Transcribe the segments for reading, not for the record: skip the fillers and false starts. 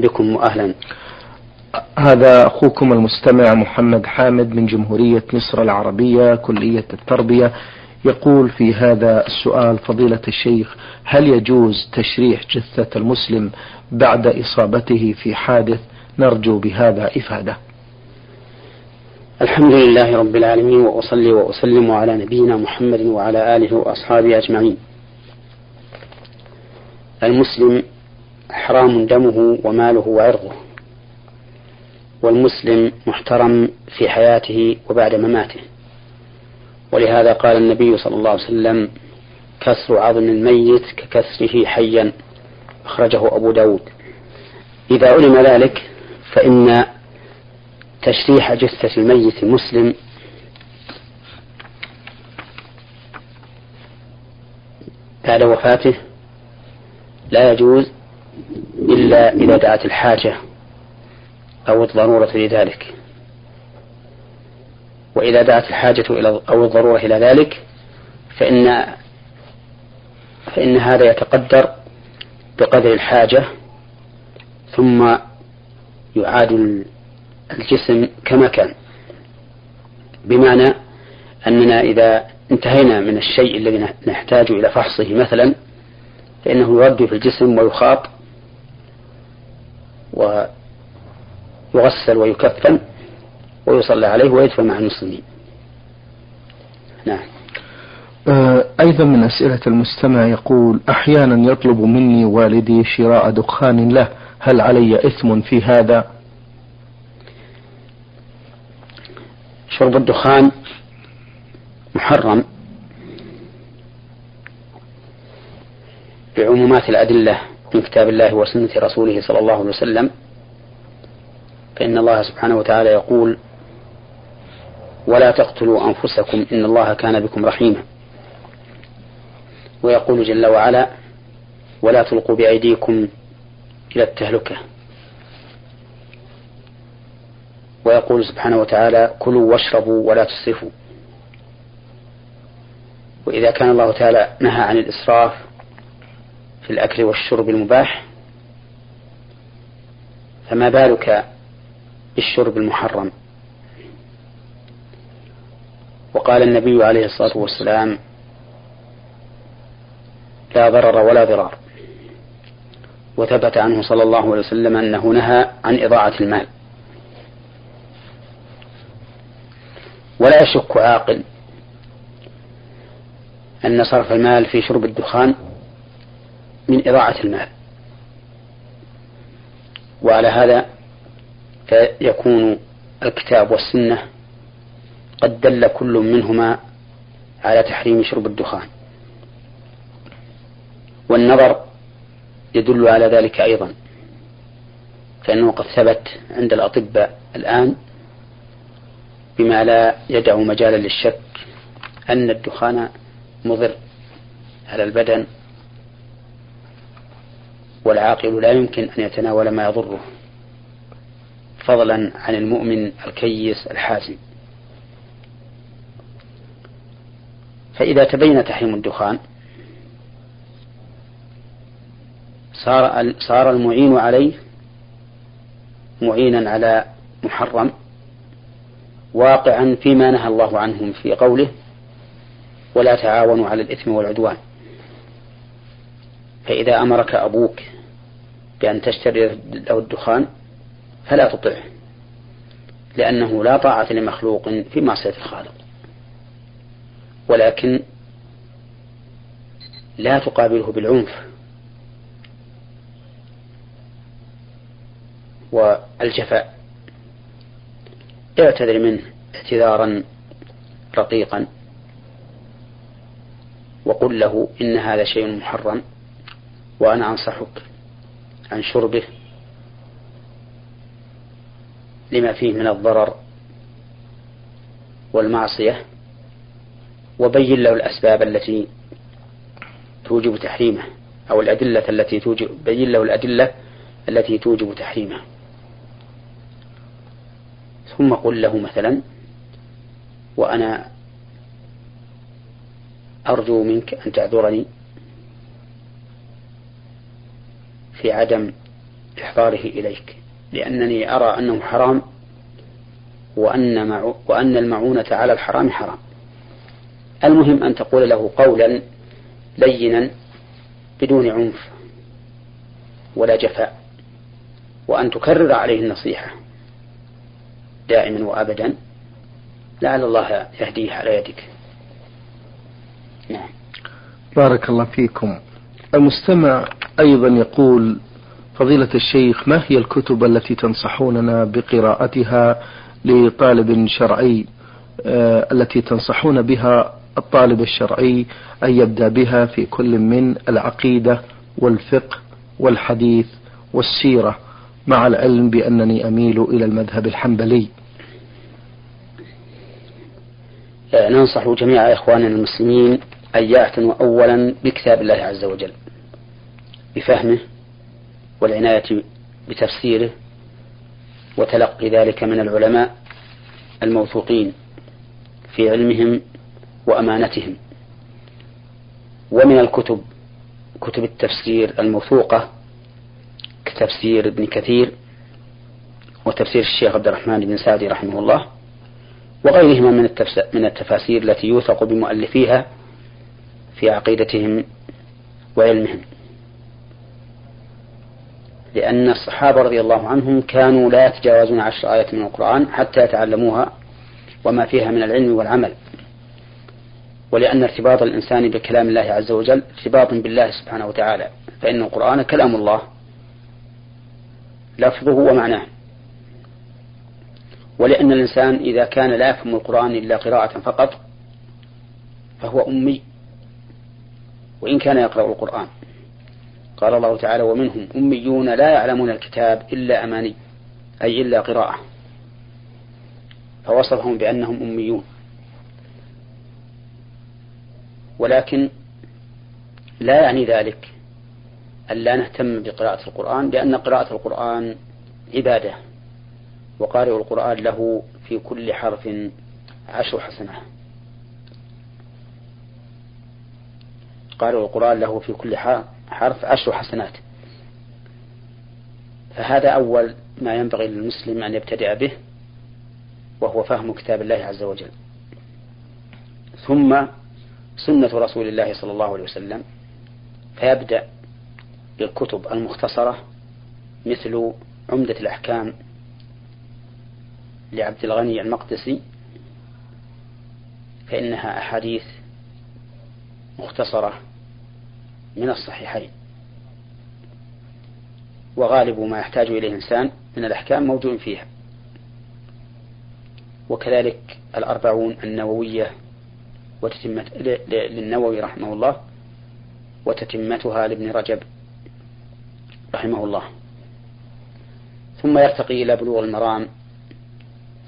بكم أهلا. هذا أخوكم المستمع محمد حامد من جمهورية مصر العربية كلية التربية، يقول في هذا السؤال: فضيلة الشيخ، هل يجوز تشريح جثة المسلم بعد إصابته في حادث؟ نرجو بهذا إفادة. الحمد لله رب العالمين، وأصلي وأسلم على نبينا محمد وعلى آله وأصحابه أجمعين. المسلم حرام دمه وماله وعرضه، والمسلم محترم في حياته وبعد مماته، ولهذا قال النبي صلى الله عليه وسلم: كسر عظم الميت ككسره حيا، أخرجه أبو داود. إذا علم ذلك فإن تشريح جثة الميت المسلم بعد وفاته لا يجوز إلا إذا دعت الحاجة أو الضرورة لذلك، وإذا دعت الحاجة أو الضرورة إلى ذلك فإن هذا يتقدر بقدر الحاجة، ثم يعاد الجسم كما كان، بمعنى أننا إذا انتهينا من الشيء الذي نحتاج إلى فحصه مثلا فإنه يرد في الجسم ويخاط ويغسل ويكفن ويصلى عليه ويدفن مع المسلمين. نعم. أيضا من أسئلة المستمع يقول: أحيانا يطلب مني والدي شراء دخان له، هل علي إثم في هذا؟ شرب الدخان محرم بعمومات الأدلة من كتاب الله وسنة رسوله صلى الله عليه وسلم، فإن الله سبحانه وتعالى يقول: ولا تقتلوا أنفسكم إن الله كان بكم رحيما، ويقول جل وعلا: ولا تلقوا بأيديكم إلى التهلكة، ويقول سبحانه وتعالى: كلوا واشربوا ولا تسرفوا. وإذا كان الله تعالى نهى عن الإسراف في الأكل والشرب المباح، فما بالك بالشرب المحرم؟ وقال النبي عليه الصلاة والسلام: لا ضرر ولا ضرار. وثبت عنه صلى الله عليه وسلم أنه نهى عن إضاعة المال. ولا يشك عاقل أن صرف المال في شرب الدخان من إضاعة المال، وعلى هذا فيكون الكتاب والسنة قد دل كل منهما على تحريم شرب الدخان، والنظر يدل على ذلك أيضا، فإنه قد ثبت عند الأطباء الآن بما لا يدع مجالا للشك أن الدخان مضر على البدن، والعاقل لا يمكن أن يتناول ما يضره، فضلا عن المؤمن الكيس الحازم. فإذا تبين تحريم الدخان صار المعين عليه معينا على محرم، واقعا فيما نهى الله عنهم في قوله: ولا تعاونوا على الإثم والعدوان. فإذا أمرك أبوك بأن تشتري له الدخان فلا تطعه، لأنه لا طاعة لمخلوق في معصية الخالق، ولكن لا تقابله بالعنف والجفاء، اعتذر منه اعتذارا رقيقا، وقل له: إن هذا شيء محرم، وأنا أنصحك عن شربه لما فيه من الضرر والمعصية، وبين له الأسباب التي توجب تحريمه، أو الأدلة التي توجب، بين له الأدلة التي توجب تحريمه، ثم قل له مثلا: وأنا أرجو منك أن تعذرني في عدم إحضاره إليك، لأنني أرى أنه حرام وأن المعونة على الحرام حرام. المهم أن تقول له قولا لينا بدون عنف ولا جفاء، وأن تكرر عليه النصيحة دائما وأبدا، لعل الله يهديه على يدك. نعم. بارك الله فيكم. المستمع أيضا يقول: فضيلة الشيخ، ما هي الكتب التي تنصحوننا بقراءتها لطالب شرعي، التي تنصحون بها الطالب الشرعي أن يبدأ بها في كل من العقيدة والفقه والحديث والسيرة، مع العلم بأنني أميل إلى المذهب الحنبلي؟ ننصح جميع إخواننا المسلمين أن يعتنوا أولا بكتاب الله عز وجل، بفهمه والعناية بتفسيره وتلقي ذلك من العلماء الموثوقين في علمهم وأمانتهم. ومن الكتب كتب التفسير الموثوقة كتفسير ابن كثير وتفسير الشيخ عبد الرحمن بن سعدي رحمه الله وغيرهما من التفاسير التي يوثق بمؤلفيها في عقيدتهم وعلمهم، لأن الصحابة رضي الله عنهم كانوا لا يتجاوزون 10 آيات من القرآن حتى يتعلموها وما فيها من العلم والعمل، ولأن ارتباط الإنسان بكلام الله عز وجل ارتباط بالله سبحانه وتعالى، فإن القرآن كلام الله لفظه ومعناه، ولأن الإنسان إذا كان لا يفهم القرآن إلا قراءة فقط فهو أمي وإن كان يقرأ القرآن. قال الله تعالى: ومنهم أميون لا يعلمون الكتاب إلا أماني، أي إلا قراءة، فوصفهم بأنهم أميون. ولكن لا يعني ذلك أن لا نهتم بقراءة القرآن، لأن قراءة القرآن عبادة، وقارئ القرآن له في كل حرف 10 حسنات، قارئ القرآن له في كل حرف 10 حسنات. فهذا أول ما ينبغي للمسلم أن يبتدئ به، وهو فهم كتاب الله عز وجل، ثم سنة رسول الله صلى الله عليه وسلم، فيبدأ بالكتب المختصرة مثل عمدة الأحكام لعبد الغني المقدسي، فإنها أحاديث مختصرة من الصحيحين، وغالب ما يحتاج إليه الإنسان من الأحكام موجود فيها. وكذلك 40 النووية للنووي رحمه الله، وتتمتها لابن رجب رحمه الله، ثم يرتقي إلى بلوغ المرام،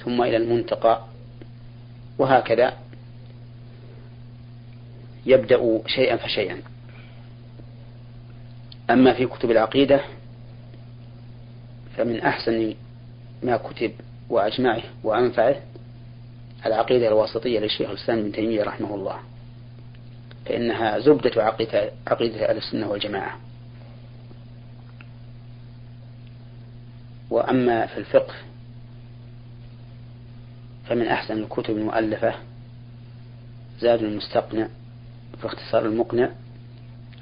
ثم إلى المنتقى، وهكذا يبدأ شيئا فشيئا. أما في كتب العقيدة فمن أحسن ما كتب وأجمعه وأنفعه العقيدة الواسطية للشيخ الإسلام بن تيمية رحمه الله، فإنها زبدة عقيدة أهل السنة والجماعة. وأما في الفقه فمن أحسن الكتب المؤلفة زاد المستقنع في اختصار المقنع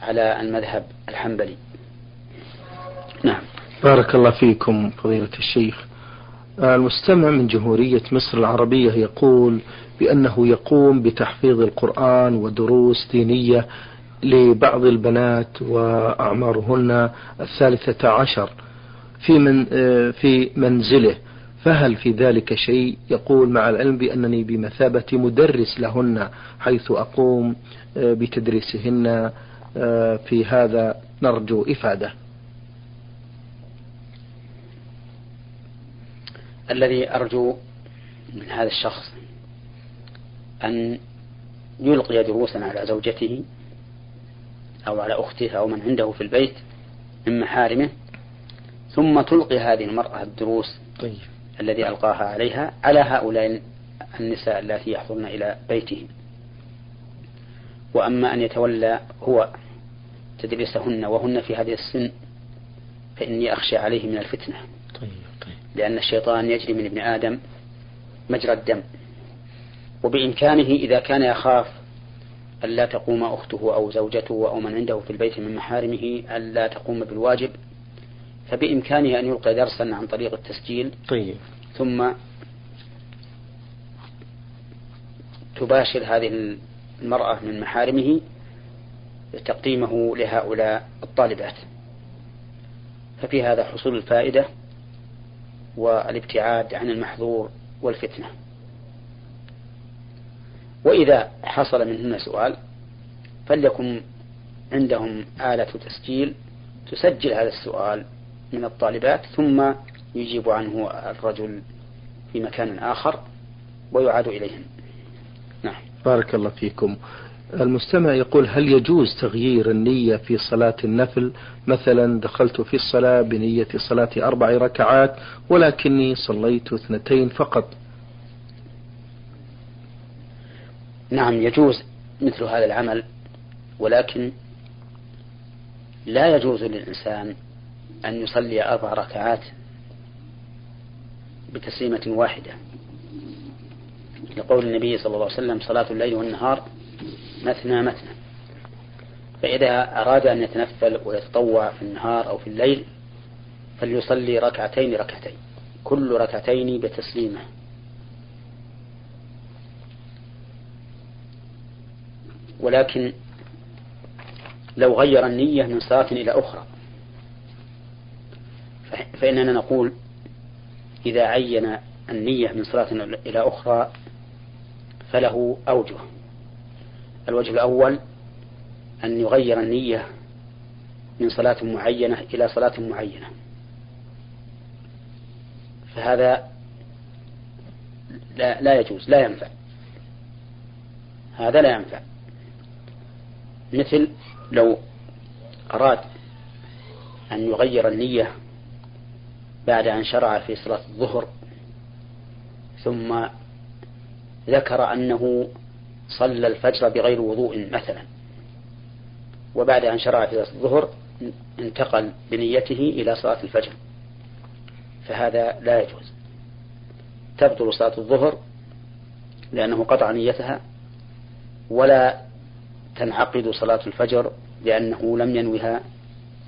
على المذهب الحنبلي. نعم. بارك الله فيكم فضيلة الشيخ. المستمع من جمهورية مصر العربية يقول بأنه يقوم بتحفيظ القرآن ودروس دينية لبعض البنات وأعمارهن 13 في منزله، فهل في ذلك شيء؟ يقول: مع العلم بأنني بمثابة مدرس لهن، حيث أقوم بتدريسهن في هذا، نرجو إفادة. الذي أرجو من هذا الشخص أن يلقي دروسا على زوجته أو على أخته أو من عنده في البيت من محارمه، ثم تلقي هذه المرأة الدروس الذي ألقاها عليها على هؤلاء النساء التي يحضرن إلى بيته. وأما أن يتولى هو تدريسهن وهن في هذه السن فإني أخشى عليه من الفتنة. طيب. لأن الشيطان يجري من ابن آدم مجرى الدم، وبإمكانه إذا كان يخاف ألا تقوم أخته أو زوجته أو من عنده في البيت من محارمه ألا تقوم بالواجب، فبإمكانه أن يلقي درسا عن طريق التسجيل. طيب. ثم تباشر هذه المرأة من محارمه تقديمه لهؤلاء الطالبات، ففي هذا حصول الفائدة والابتعاد عن المحظور والفتنة. وإذا حصل منهن سؤال فليكن عندهم آلة تسجيل تسجل هذا السؤال من الطالبات، ثم يجيب عنه الرجل في مكان آخر ويعاد إليهم. نعم. بارك الله فيكم. المستمع يقول: هل يجوز تغيير النية في صلاة النفل؟ مثلا دخلت في الصلاة بنية صلاة 4 ركعات ولكني صليت 2 فقط. نعم، يجوز مثل هذا العمل، ولكن لا يجوز للإنسان أن يصلي 4 ركعات بتسليمة واحدة، لقول النبي صلى الله عليه وسلم: صلاة الليل والنهار مثنى مثنى. فإذا أراد أن يتنفل ويتطوع في النهار أو في الليل فليصلي 2 ركعتين، كل 2 بتسليمة. ولكن لو غير النية من صلاة إلى أخرى فإننا نقول: إذا عين النية من صلاة إلى أخرى فله أوجه. الوجه الأول أن يغير النية من صلاة معينة إلى صلاة معينة، فهذا لا يجوز، لا ينفع، هذا لا ينفع. مثل لو أراد أن يغير النية بعد أن شرع في صلاة الظهر ثم ذكر أنه صلى الفجر بغير وضوء مثلا، وبعد أن شرع في صلاة الظهر انتقل بنيته إلى صلاة الفجر، فهذا لا يجوز، تبطل صلاة الظهر لأنه قطع نيتها، ولا تنعقد صلاة الفجر لأنه لم ينوها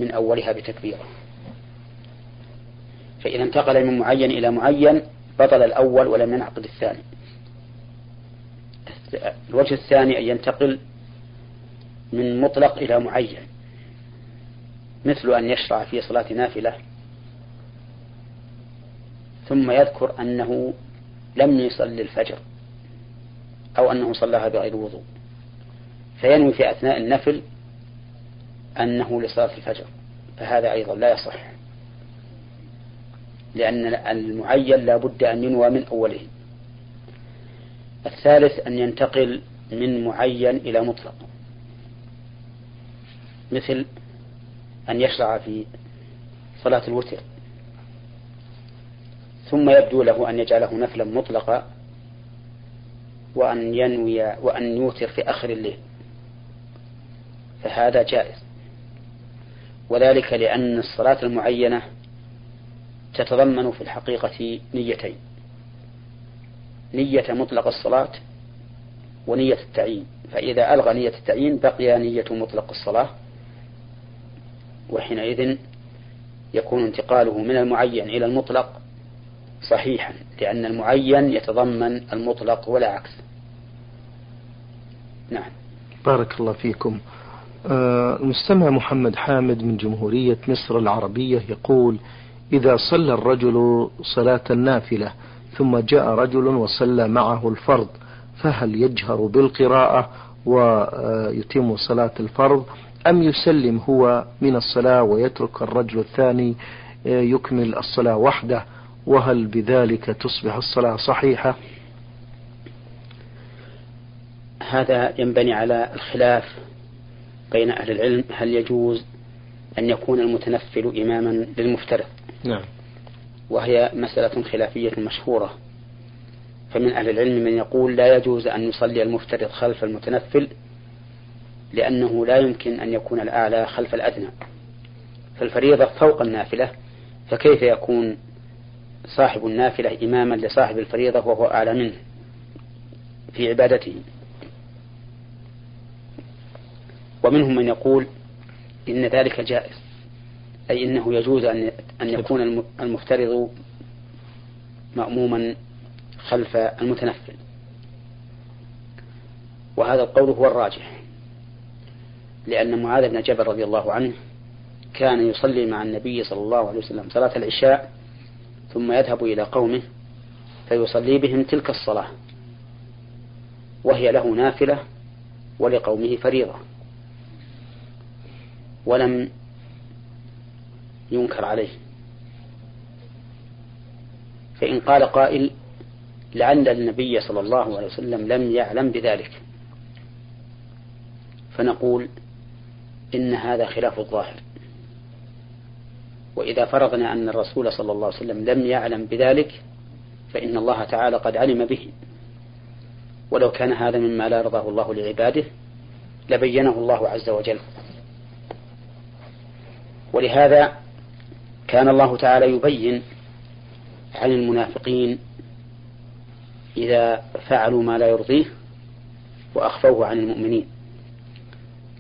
من أولها بتكبيره. فإذا انتقل من معين إلى معين بطل الأول ولم ينعقد الثاني. الوجه الثاني أن ينتقل من مطلق إلى معين، مثل أن يشرع في صلاة نافلة ثم يذكر أنه لم يصلي الفجر أو أنه صلىها بغير وضوء، فينوي في أثناء النفل أنه لصلاة الفجر، فهذا أيضا لا يصح، لأن المعين لا بد أن ينوى من أوله. الثالث أن ينتقل من معين إلى مطلق، مثل أن يشرع في صلاة الوتر ثم يبدو له أن يجعله نفلا مطلقا وأن يوتر في آخر الليل، فهذا جائز، وذلك لأن الصلاة المعينة تتضمن في الحقيقة نيتين: نية مطلق الصلاة ونية التعيين، فإذا ألغى نية التعيين بقي نية مطلق الصلاة، وحينئذ يكون انتقاله من المعين إلى المطلق صحيحا، لأن المعين يتضمن المطلق ولا عكس. نعم، بارك الله فيكم. المستمع محمد حامد من جمهورية مصر العربية يقول: إذا صلى الرجل صلاة النافلة ثم جاء رجل وصلى معه الفرض، فهل يجهر بالقراءة ويتم صلاة الفرض أم يسلم هو من الصلاة ويترك الرجل الثاني يكمل الصلاة وحده، وهل بذلك تصبح الصلاة صحيحة؟ هذا ينبني على الخلاف بين أهل العلم، هل يجوز أن يكون المتنفل إماما للمفترض؟ نعم. وهي مسألة خلافية مشهورة، فمن أهل العلم من يقول لا يجوز أن يصلي المفترض خلف المتنفل، لأنه لا يمكن أن يكون الأعلى خلف الأدنى، فالفريضة فوق النافلة، فكيف يكون صاحب النافلة إماما لصاحب الفريضة وهو أعلى منه في عبادته؟ ومنهم من يقول إن ذلك جائز، أي إنه يجوز أن يكون المفترض مأموما خلف المتنفل، وهذا القول هو الراجح، لأن معاذ بن جبل رضي الله عنه كان يصلي مع النبي صلى الله عليه وسلم صلاة العشاء ثم يذهب إلى قومه فيصلي بهم تلك الصلاة، وهي له نافلة ولقومه فريضة، ولم ينكر عليه. فإن قال قائل لعل النبي صلى الله عليه وسلم لم يعلم بذلك، فنقول إن هذا خلاف الظاهر، وإذا فرضنا أن الرسول صلى الله عليه وسلم لم يعلم بذلك فإن الله تعالى قد علم به، ولو كان هذا مما لا يرضاه الله لعباده لبينه الله عز وجل. ولهذا كان الله تعالى يبين عن المنافقين إذا فعلوا ما لا يرضيه وأخفوه عن المؤمنين،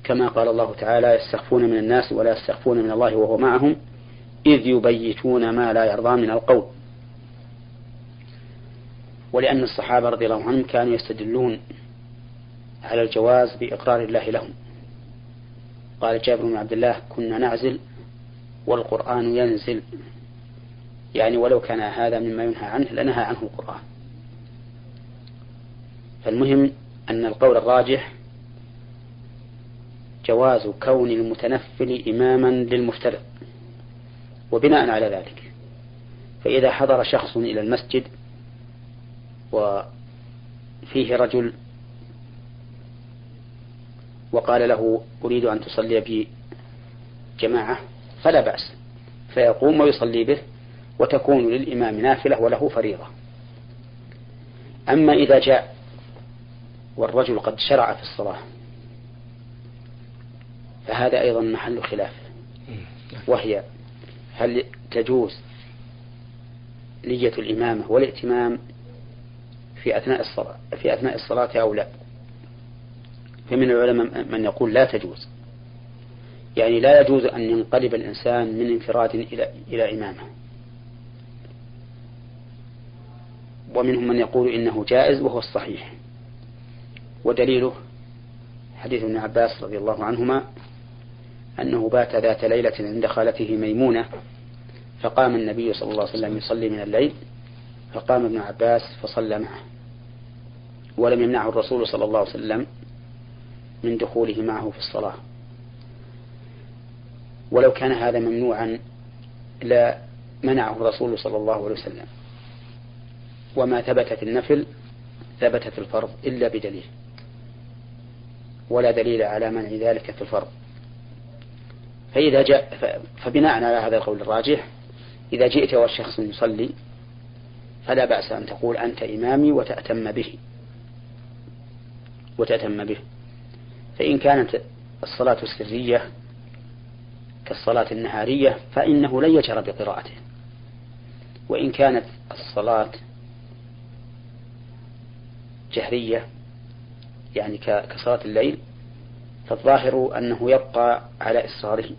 كما قال الله تعالى: يستخفون من الناس ولا يستخفون من الله وهو معهم إذ يبيتون ما لا يرضى من القول. ولأن الصحابة رضي الله عنهم كانوا يستدلون على الجواز بإقرار الله لهم، قال جابر بن عبد الله: كنا نعزل والقرآن ينزل، يعني ولو كان هذا مما ينهى عنه لنهى عنه القرآن. فالمهم أن القول الراجح جواز كون المتنفل إماما للمفترض. وبناء على ذلك فإذا حضر شخص إلى المسجد وفيه رجل وقال له: أريد أن تصلي بي جماعة، فلا بأس، فيقوم ويصلي به، وتكون للإمام نافلة وله فريضة. أما إذا جاء والرجل قد شرع في الصلاة فهذا أيضا محل خلاف، وهي هل تجوز نية الإمامة والائتمام في أثناء الصلاة أو لا؟ فمن العلماء من يقول لا تجوز، يعني لا يجوز أن ينقلب الإنسان من انفراد إلى إمامة. ومنهم من يقول إنه جائز وهو الصحيح، ودليله حديث ابن عباس رضي الله عنهما أنه بات ذات ليلة عند خالته ميمونة، فقام النبي صلى الله عليه وسلم يصلي من الليل، فقام ابن عباس فصلى معه، ولم يمنعه الرسول صلى الله عليه وسلم من دخوله معه في الصلاة. ولو كان هذا ممنوعا لا منعه الرسول صلى الله عليه وسلم، وما ثبتت النفل ثبتت الفرض إلا بدليل، ولا دليل على منع ذلك في الفرض. فإذا جاء فبناء على هذا القول الراجح إذا جئت والشخص يصلي فلا بأس أن تقول: أنت إمامي، وتأتم به. فإن كانت الصلاة السرية كالصلاة النهارية فإنه لن يجهر بقراءته، وإن كانت الصلاة جهرية يعني كصلاة الليل فالظاهر أنه يبقى على إصراره،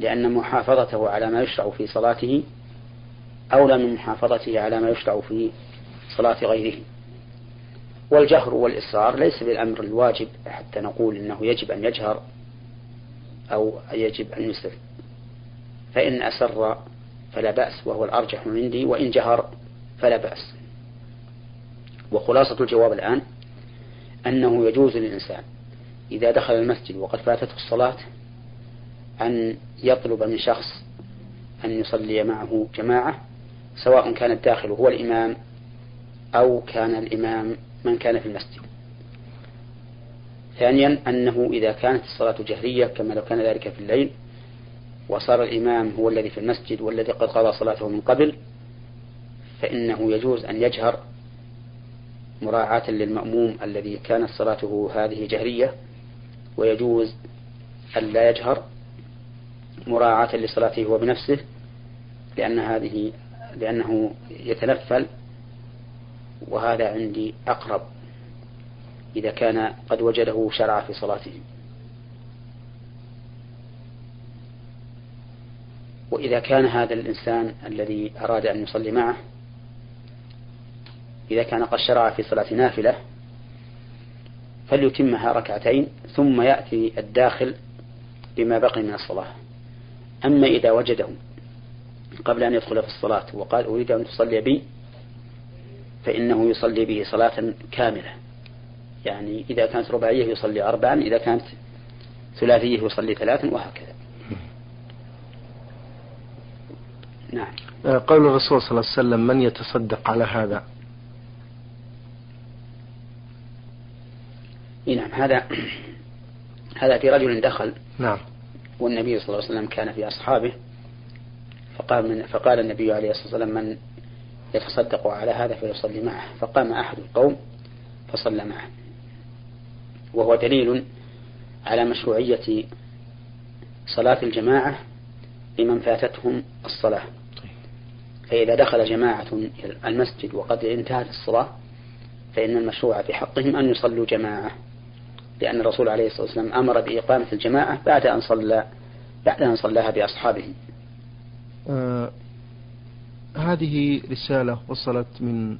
لأن محافظته على ما يشرع في صلاته أولى من محافظته على ما يشرع في صلاة غيره. والجهر والإصرار ليس بالأمر الواجب حتى نقول إنه يجب أن يجهر أو يجب أن يسر، فإن أسر فلا بأس وهو الأرجح من عندي، وإن جهر فلا بأس. وخلاصة الجواب الآن أنه يجوز للإنسان إذا دخل المسجد وقد فاتته الصلاة أن يطلب من شخص أن يصلي معه جماعة، سواء كان الداخل هو الإمام أو كان الإمام من كان في المسجد. ثانيا أنه إذا كانت الصلاة جهرية كما لو كان ذلك في الليل وصار الإمام هو الذي في المسجد والذي قد قضى صلاته من قبل فإنه يجوز أن يجهر مراعاة للمأموم الذي كانت صلاته هذه جهرية، ويجوز أن لا يجهر مراعاة لصلاته وبنفسه، لأنه يتنفل، وهذا عندي أقرب إذا كان قد وجده شرع في صلاته. وإذا كان هذا الإنسان الذي أراد أن يصلي معه إذا كان قد شرع في صلاة نافلة فليتمها ركعتين ثم يأتي الداخل بما بقي من الصلاة. أما إذا وجده قبل أن يدخل في الصلاة وقال أريد أن تصلي بي فإنه يصلي به صلاة كاملة، يعني إذا كانت رباعية يصلي 4، إذا كانت ثلاثية يصلي 3، وهكذا. نعم. قول الرسول صلى الله عليه وسلم: من يتصدق على هذا؟ نعم، هذا في رجل دخل، نعم، والنبي صلى الله عليه وسلم كان في أصحابه، فقال النبي عليه الصلاة والسلام: من يتصدق على هذا فيصلي معه، فقام أحد القوم فصلى معه، وهو دليل على مشروعية صلاة الجماعة لمن فاتتهم الصلاة. فإذا دخل جماعة المسجد وقد انتهت الصلاة فإن المشروع في حقهم أن يصلوا جماعة، لأن الرسول عليه الصلاة والسلام أمر بإقامة الجماعة بعد أن صلاها بأصحابه. هذه رسالة وصلت من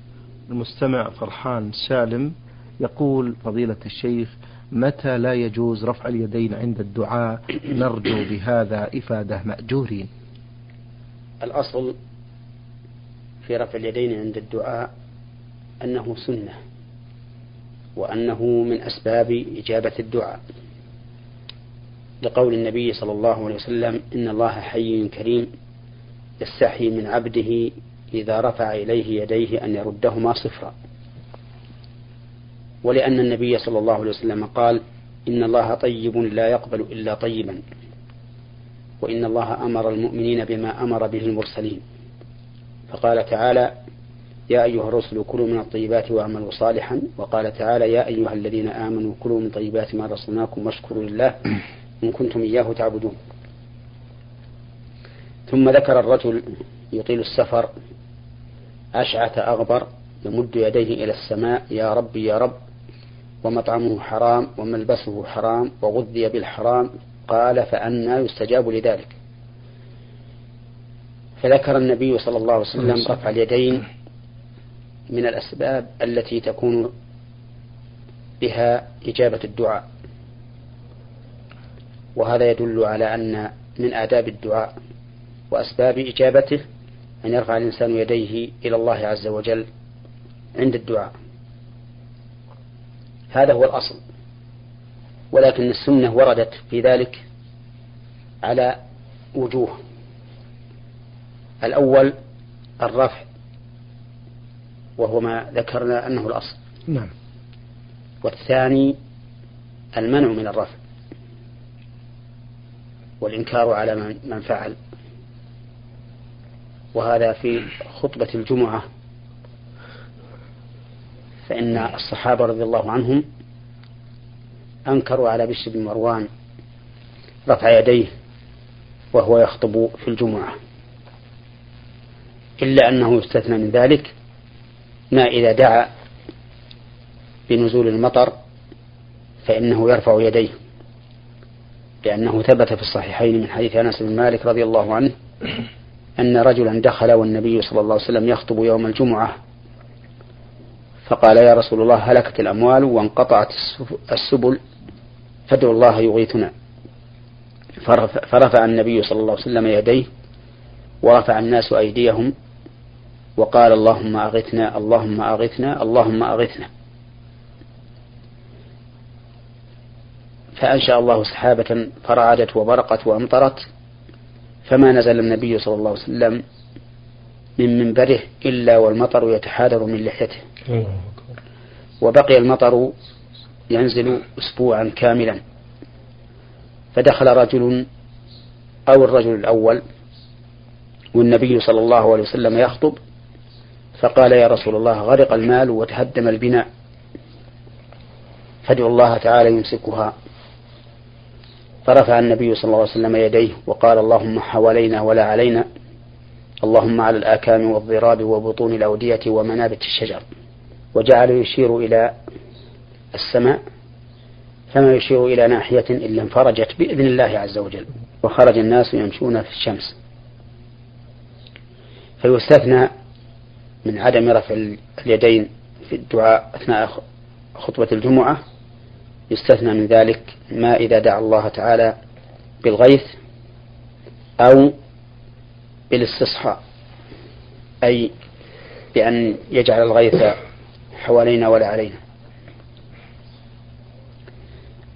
المستمع فرحان سالم، يقول: فضيلة الشيخ، متى لا يجوز رفع اليدين عند الدعاء؟ نرجو بهذا إفادة مأجورين. الأصل في رفع اليدين عند الدعاء أنه سنة، وأنه من أسباب إجابة الدعاء، لقول النبي صلى الله عليه وسلم: إن الله حي كريم يستحي من عبده إذا رفع إليه يديه أن يردهما صفرا، ولأن النبي صلى الله عليه وسلم قال: إن الله طيب لا يقبل إلا طيبا، وإن الله أمر المؤمنين بما أمر به المرسلين، فقال تعالى: يا أيها الرسل كلوا من الطيبات واعملوا صالحا، وقال تعالى: يا أيها الذين آمنوا كلوا من طيبات ما رزقناكم واشكروا لله إن كنتم إياه تعبدون. ثم ذكر الرجل يطيل السفر أشعث أغبر يمد يديه إلى السماء: يا رب يا رب، ومطعمه حرام وملبسه حرام وغذي بالحرام، قال: فأنى يستجاب لذلك؟ فذكر النبي صلى الله عليه وسلم رفع اليدين من الأسباب التي تكون بها إجابة الدعاء، وهذا يدل على أن من آداب الدعاء وأسباب إجابته أن يرفع الإنسان يديه إلى الله عز وجل عند الدعاء. هذا هو الأصل، ولكن السنة وردت في ذلك على وجوه: الأول الرفع، وهو ما ذكرنا أنه الأصل، نعم، والثاني المنع من الرفع والإنكار على من فعل، وهذا في خطبة الجمعة، فإن الصحابة رضي الله عنهم أنكروا على بشر بن مروان رفع يديه وهو يخطب في الجمعة، إلا أنه يستثنى من ذلك ما إذا دعا بنزول المطر فإنه يرفع يديه، لأنه ثبت في الصحيحين من حديث أنس بن مالك رضي الله عنه أن رجلا دخل والنبي صلى الله عليه وسلم يخطب يوم الجمعة فقال: يا رسول الله، هلكت الأموال وانقطعت السبل، فادعوا الله يغيثنا. فرفع النبي صلى الله عليه وسلم يديه ورفع الناس أيديهم وقال: اللهم أغثنا اللهم أغثنا اللهم أغثنا. فأنشأ الله سحابة فرعدت وبرقت وأمطرت، فما نزل النبي صلى الله عليه وسلم من منبره إلا والمطر يتحادر من لحيته، وبقي المطر ينزل أسبوعا كاملا. فدخل رجل أو الرجل الأول والنبي صلى الله عليه وسلم يخطب فقال: يا رسول الله، غرق المال وتهدم البناء، فادعوا الله تعالى يمسكها. فرفع النبي صلى الله عليه وسلم يديه وقال: اللهم حوالينا ولا علينا، اللهم على الآكام والضراب وبطون الأودية ومنابت الشجر. وجعل يشير إلى السماء، فما يشير إلى ناحية إلا انفرجت بإذن الله عز وجل، وخرج الناس يمشون في الشمس. فيستثنى من عدم رفع اليدين في الدعاء أثناء خطبة الجمعة، يستثنى من ذلك ما إذا دعا الله تعالى بالغيث أو بالاستصحاء، أي بأن يجعل الغيث حوالينا ولا علينا.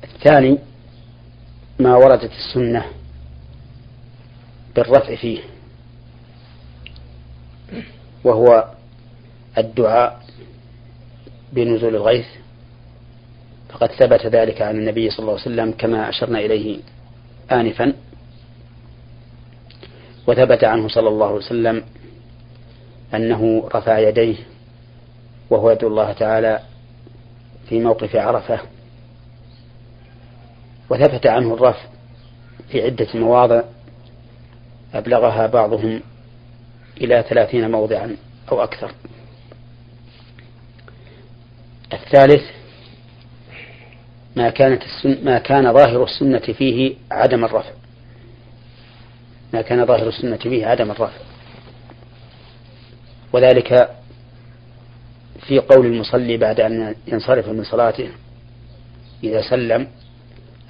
الثاني ما وردت السنة بالرفع فيه، وهو الدعاء بنزول الغيث، فقد ثبت ذلك عن النبي صلى الله عليه وسلم كما أشرنا إليه آنفا، وثبت عنه صلى الله عليه وسلم أنه رفع يديه وهو يدعو الله تعالى في موقف عرفة، وثبت عنه الرفع في عدة مواضع أبلغها بعضهم إلى 30 موضعا أو أكثر. الثالث ما كان ظاهر السنة فيه عدم الرفع، ما كان ظاهر السنة فيه عدم الرفع، وذلك في قول المصلي بعد أن ينصرف من صلاته إذا سلم: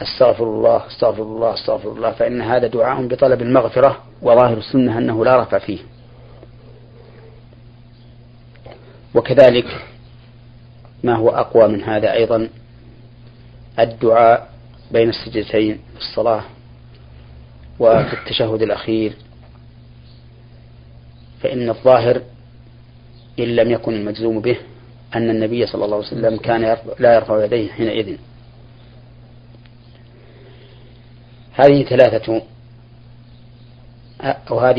استغفر الله استغفر الله استغفر الله، فإن هذا دعاء بطلب المغفرة، وظاهر السنة أنه لا رفع فيه. وكذلك ما هو أقوى من هذا أيضا الدعاء بين السجدتين في الصلاة وفي التشهد الأخير، فإن الظاهر إن لم يكن المجزوم به أن النبي صلى الله عليه وسلم كان لا يرفع يديه حينئذ. هذه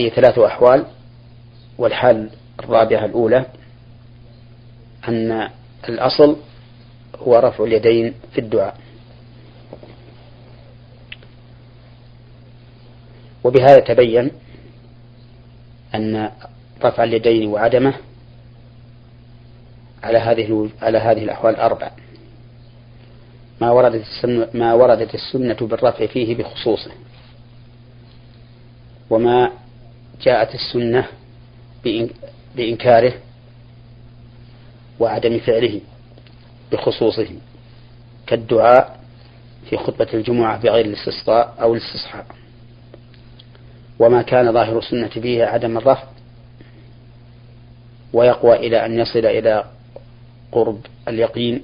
ثلاث أحوال، والحال الرابعة الأولى أن الأصل هو رفع اليدين في الدعاء. وبهذا تبين أن رفع اليدين وعدمه على هذه الأحوال الأربع ما وردت السنة بالرفع فيه بخصوصه، وما جاءت السنة بإنكاره وعدم فعله بخصوصه، كالدعاء في خطبة الجمعة بغير الاستسقاء أو الاستصحاء. وما كان ظاهر السنة فيه عدم الرفع، ويقوى إلى أن يصل إلى قرب اليقين.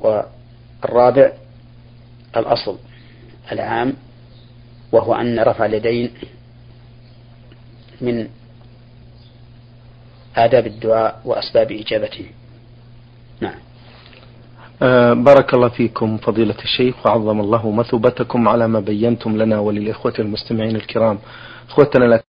والرابع الأصل العام، وهو أن رفع اليدين من آداب الدعاء وأسباب إجابته. نعم. بارك الله فيكم فضيلة الشيخ، وعظم الله مثوبتكم على ما بينتم لنا وللإخوة المستمعين الكرام. إخوتنا